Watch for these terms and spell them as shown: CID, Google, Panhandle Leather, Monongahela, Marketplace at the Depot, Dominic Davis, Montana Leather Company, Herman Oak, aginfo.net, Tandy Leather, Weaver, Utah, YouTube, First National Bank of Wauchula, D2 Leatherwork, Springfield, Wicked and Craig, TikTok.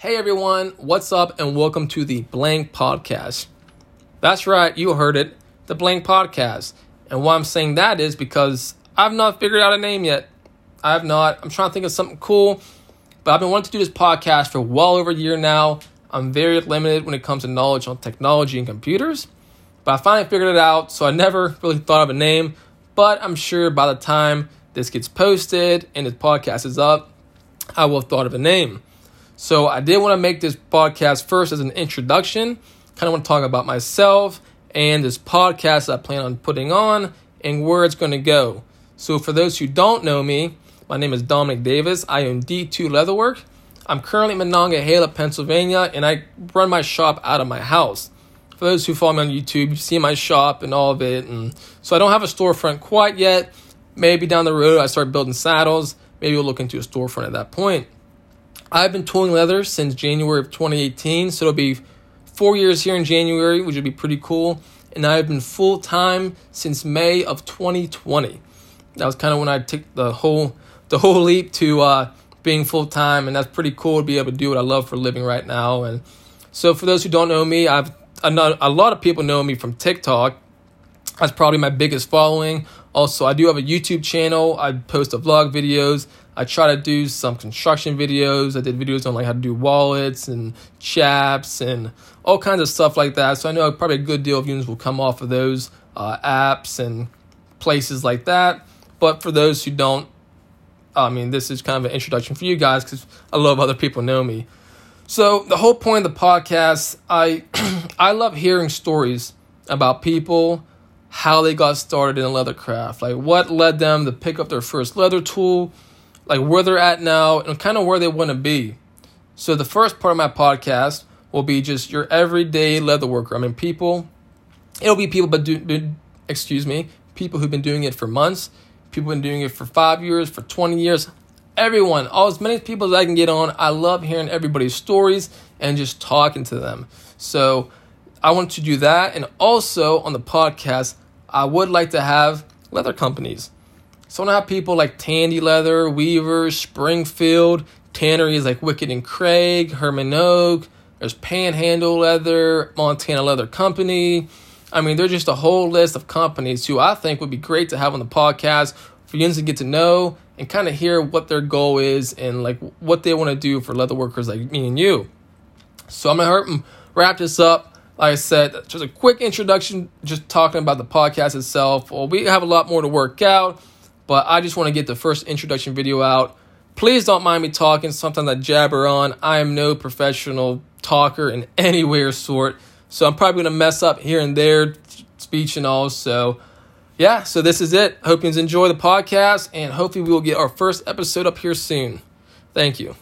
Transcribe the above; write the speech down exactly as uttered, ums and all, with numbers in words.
Hey everyone, what's up and welcome to the Blank Podcast. That's right, you heard it, the Blank Podcast. And why I'm saying that is because I've not figured out a name yet. I have not. I'm trying to think of something cool, but I've been wanting to do this podcast for well over a year now. I'm very limited when it comes to knowledge on technology and computers, but I finally figured it out, so I never really thought of a name. But I'm sure by the time this gets posted and this podcast is up, I will have thought of a name. So I did want to make this podcast first as an introduction. Kind of want to talk about myself and this podcast I plan on putting on and where it's going to go. So for those who don't know me, my name is Dominic Davis. I own D two Leatherwork. I'm currently in Monongahela, Pennsylvania, and I run my shop out of my house. For those who follow me on YouTube, you've seen my shop and all of it. And so I don't have a storefront quite yet. Maybe down the road I start building saddles. Maybe we'll look into a storefront at that point. I've been tooling leather since January of twenty eighteen, so it'll be four years here in January, which would be pretty cool. And I've been full-time since May of twenty twenty. That was kind of when I took the whole the whole leap to uh, being full-time, and that's pretty cool to be able to do what I love for a living right now. And so for those who don't know me, I've a lot of people know me from TikTok. That's probably my biggest following. Also, I do have a YouTube channel. I post a vlog videos. I try to do some construction videos. I did videos on like how to do wallets and chaps and all kinds of stuff like that. So I know probably a good deal of units will come off of those uh, apps and places like that. But for those who don't, I mean, this is kind of an introduction for you guys because I love other people know me. So the whole point of the podcast, I I love hearing stories about people, how they got started in the leather craft, like what led them to pick up their first leather tool, like where they're at now, and kind of where they want to be. So the first part of my podcast will be just your everyday leather worker. I mean, people, it'll be people, but do, do, excuse me, people who've been doing it for months, people who've been doing it for five years, for twenty years, everyone, all as many people as I can get on. I love hearing everybody's stories and just talking to them. So I want to do that. And also on the podcast, I would like to have leather companies. So I want to have people like Tandy Leather, Weaver, Springfield, tanneries like Wicked and Craig, Herman Oak, there's Panhandle Leather, Montana Leather Company. I mean, there's just a whole list of companies who I think would be great to have on the podcast for you to get to know and kind of hear what their goal is and like what they want to do for leather workers like me and you. So I'm going to wrap this up. Like I said, just a quick introduction, just talking about the podcast itself. Well, we have a lot more to work out, but I just want to get the first introduction video out. Please don't mind me talking. Sometimes I jabber on. I am no professional talker in any way or sort, so I'm probably going to mess up here and there, speech and all. So, yeah, so this is it. Hope you enjoy the podcast, and hopefully we will get our first episode up here soon. Thank you.